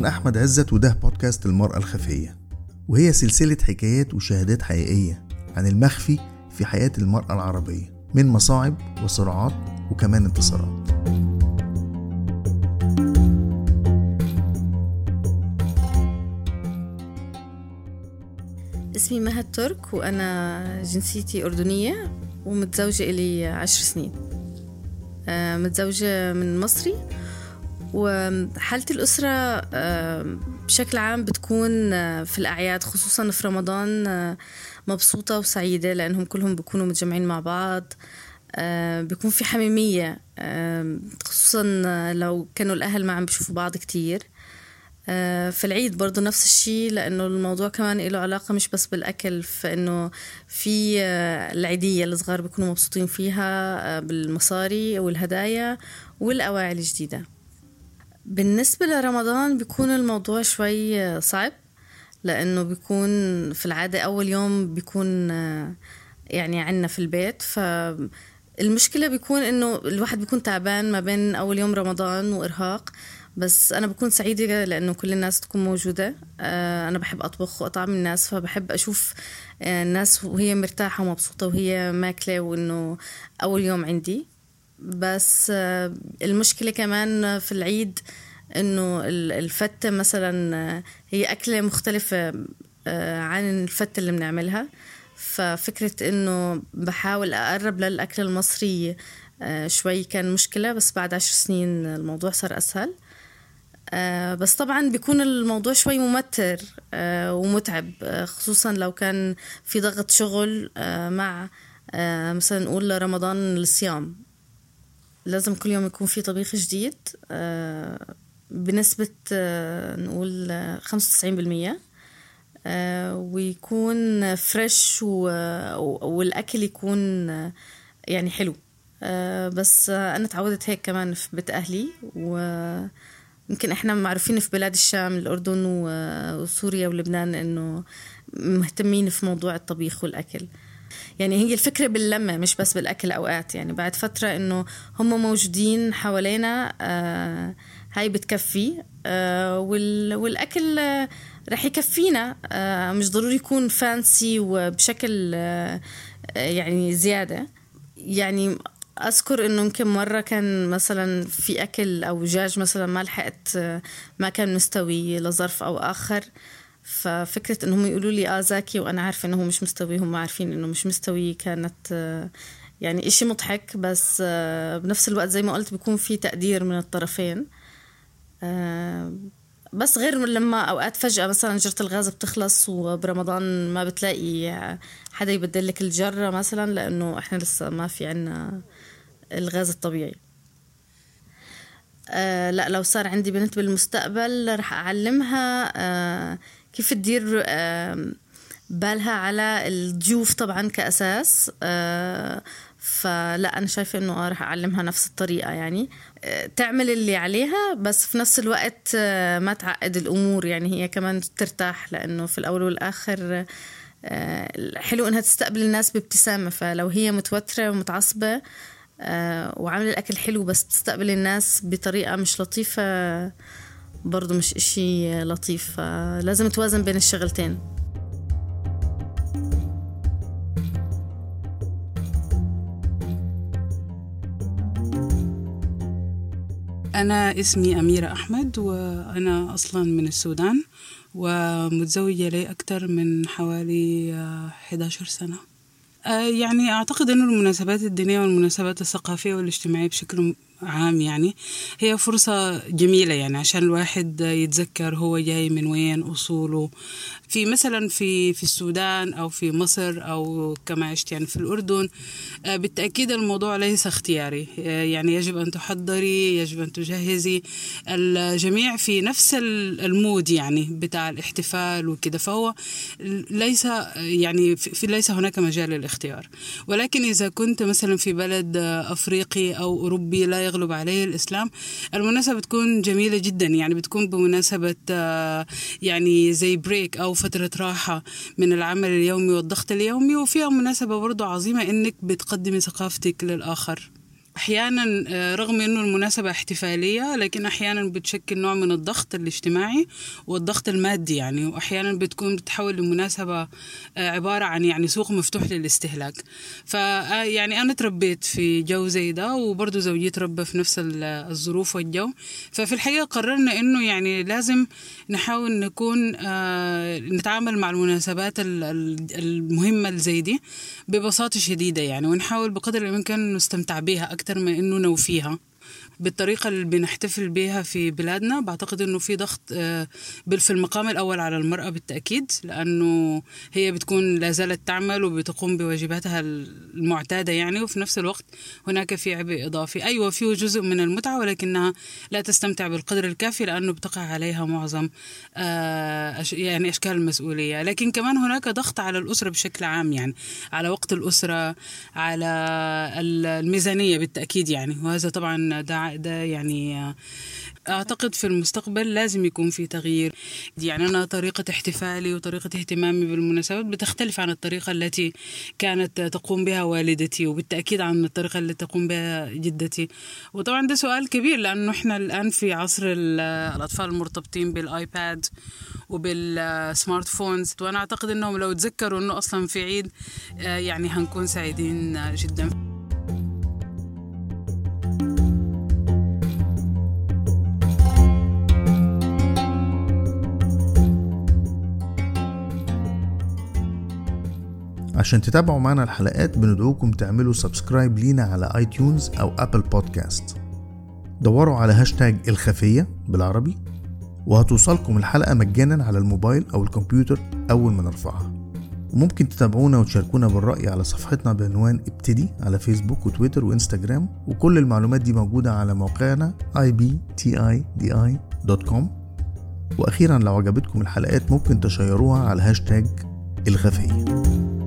أنا أحمد عزت وده بودكاست المرأة الخفية، وهي سلسلة حكايات وشهادات حقيقية عن المخفي في حياة المرأة العربية من مصاعب وصراعات وكمان انتصارات. اسمي مها الترك وأنا جنسيتي أردنية ومتزوجة إلي 10 سنين، متزوجة من مصري. وحالة الأسرة بشكل عام بتكون في الأعياد، خصوصا في رمضان، مبسوطة وسعيدة لأنهم كلهم بيكونوا متجمعين مع بعض، بيكون في حميمية، خصوصا لو كانوا الأهل ما عم بيشوفوا بعض كتير. في العيد برضو نفس الشيء، لأنه الموضوع كمان له علاقة مش بس بالأكل، فإنه في العيدية الصغار بيكونوا مبسوطين فيها بالمصاري والهدايا والأواعي الجديدة. بالنسبة لرمضان بيكون الموضوع شوي صعب، لأنه بيكون في العادة أول يوم بيكون يعني عنا في البيت، فالمشكلة بيكون إنه الواحد بيكون تعبان ما بين أول يوم رمضان وإرهاق. بس أنا بكون سعيدة لأنه كل الناس تكون موجودة. أنا بحب أطبخ وأطعم الناس، فبحب أشوف الناس وهي مرتاحة ومبسوطة وهي ماكلة وإنه أول يوم عندي. بس المشكلة كمان في العيد إنه الفتة مثلا هي أكلة مختلفة عن الفتة اللي بنعملها، ففكرة إنه بحاول أقرب للأكل المصري شوي كان مشكلة، بس بعد 10 سنين الموضوع صار أسهل. بس طبعا بيكون الموضوع شوي ممتر ومتعب، خصوصا لو كان في ضغط شغل مع مثلا نقول رمضان الصيام، لازم كل يوم يكون في طبيخ جديد بنسبة نقول 95%، ويكون فريش والأكل يكون يعني حلو. بس أنا تعودت هيك كمان في بيت أهلي، ويمكن إحنا معروفين في بلاد الشام، الأردن وسوريا ولبنان، إنه مهتمين في موضوع الطبيخ والأكل. يعني هي الفكرة باللمة مش بس بالأكل. أوقات يعني بعد فترة إنه هم موجودين حوالينا، هاي بتكفي، والأكل رح يكفينا، مش ضروري يكون فانسي وبشكل يعني زيادة. يعني أذكر إنه يمكن مرة كان مثلا في أكل أو دجاج مثلا ما لحقت، ما كان مستوي لظرف أو آخر، ففكرة إنهم يقولوا لي زاكي وأنا عارفة إنه مش مستوي، هم عارفين إنه مش مستوي، كانت يعني إشي مضحك. بس بنفس الوقت زي ما قلت بيكون في تقدير من الطرفين. بس غير من لما أوقات فجأة مثلا جرة الغاز بتخلص، وبرمضان ما بتلاقي حدا يبدلك الجرة مثلا، لأنه إحنا لسه ما في عنا الغاز الطبيعي. لا، لو صار عندي بنت بالمستقبل رح أعلمها كيف تدير بالها على الضيوف طبعا كأساس. فلا، أنا شايفة إنه رح أعلمها نفس الطريقة، يعني تعمل اللي عليها بس في نفس الوقت ما تعقد الأمور. يعني هي كمان ترتاح، لأنه في الأول والآخر حلو إنها تستقبل الناس بابتسامة. فلو هي متوترة ومتعصبة وعامل الأكل حلو بس تستقبل الناس بطريقة مش لطيفة، برضو مش إشي لطيف. لازم توازن بين الشغلتين. أنا اسمي أميرة أحمد، وأنا أصلاً من السودان، ومتزوجة لي أكتر من حوالي 11 سنة. يعني أعتقد أن المناسبات الدينية والمناسبات الثقافية والاجتماعية بشكل عام يعني هي فرصة جميلة، يعني عشان الواحد يتذكر هو جاي من وين، أصوله. في مثلا في السودان أو في مصر أو كما عشت يعني في الأردن، بالتأكيد الموضوع ليس اختياري، يعني يجب أن تحضري، يجب أن تجهزي، الجميع في نفس المود يعني بتاع الاحتفال وكده. فهو ليس يعني ليس هناك مجال للاختيار. ولكن إذا كنت مثلا في بلد أفريقي أو أوروبي لا يغلب عليه الإسلام، المناسبة بتكون جميلة جدا، يعني بتكون بمناسبة يعني زي بريك أو فترة راحة من العمل اليومي والضغط اليومي، وفيها مناسبة برضو عظيمة إنك بتقدمي ثقافتك للآخر. أحيانا رغم أنه المناسبة احتفالية لكن أحيانا بتشكل نوع من الضغط الاجتماعي والضغط المادي يعني، وأحيانا بتكون بتحول المناسبة عبارة عن يعني سوق مفتوح للاستهلاك. فيعني أنا تربيت في جو زي ده، وبرضو زوجي تربى في نفس الظروف والجو، ففي الحقيقة قررنا أنه يعني لازم نحاول نكون نتعامل مع المناسبات المهمة زي دي ببساطة شديدة يعني، ونحاول بقدر الإمكان نستمتع بيها أكتر ما إنه نوفيها بالطريقة اللي بنحتفل بيها في بلادنا. بعتقد أنه في ضغط في المقام الأول على المرأة بالتأكيد، لأنه هي بتكون لا زالت تعمل وبتقوم بواجباتها المعتادة يعني، وفي نفس الوقت هناك في عبء إضافي. أيوة فيه جزء من المتعة، ولكنها لا تستمتع بالقدر الكافي لأنه بتقع عليها معظم يعني أشكال المسؤولية. لكن كمان هناك ضغط على الأسرة بشكل عام يعني، على وقت الأسرة، على الميزانية بالتأكيد يعني. وهذا طبعا ده يعني أعتقد في المستقبل لازم يكون في تغيير يعني. أنا طريقة احتفالي وطريقة اهتمامي بالمناسبات بتختلف عن الطريقة التي كانت تقوم بها والدتي، وبالتأكيد عن الطريقة التي تقوم بها جدتي. وطبعا ده سؤال كبير، لأنه إحنا الآن في عصر الأطفال المرتبطين بالآيباد وبالسمارت فونز، وأنا أعتقد أنهم لو تذكروا أنه أصلا في عيد يعني هنكون سعيدين جدا. عشان تتابعوا معنا الحلقات بندعوكم تعملوا سبسكرايب لينا على iTunes أو أبل بودكاست. دوروا على هاشتاج الخفية بالعربي وهتوصلكم الحلقة مجانا على الموبايل أو الكمبيوتر أول ما نرفعها. وممكن تتابعونا وتشاركونا بالرأي على صفحتنا بعنوان ابتدي على فيسبوك وتويتر وإنستجرام، وكل المعلومات دي موجودة على موقعنا ibtidi.com. وأخيرا لو عجبتكم الحلقات ممكن تشيروها على هاشتاج الخفية.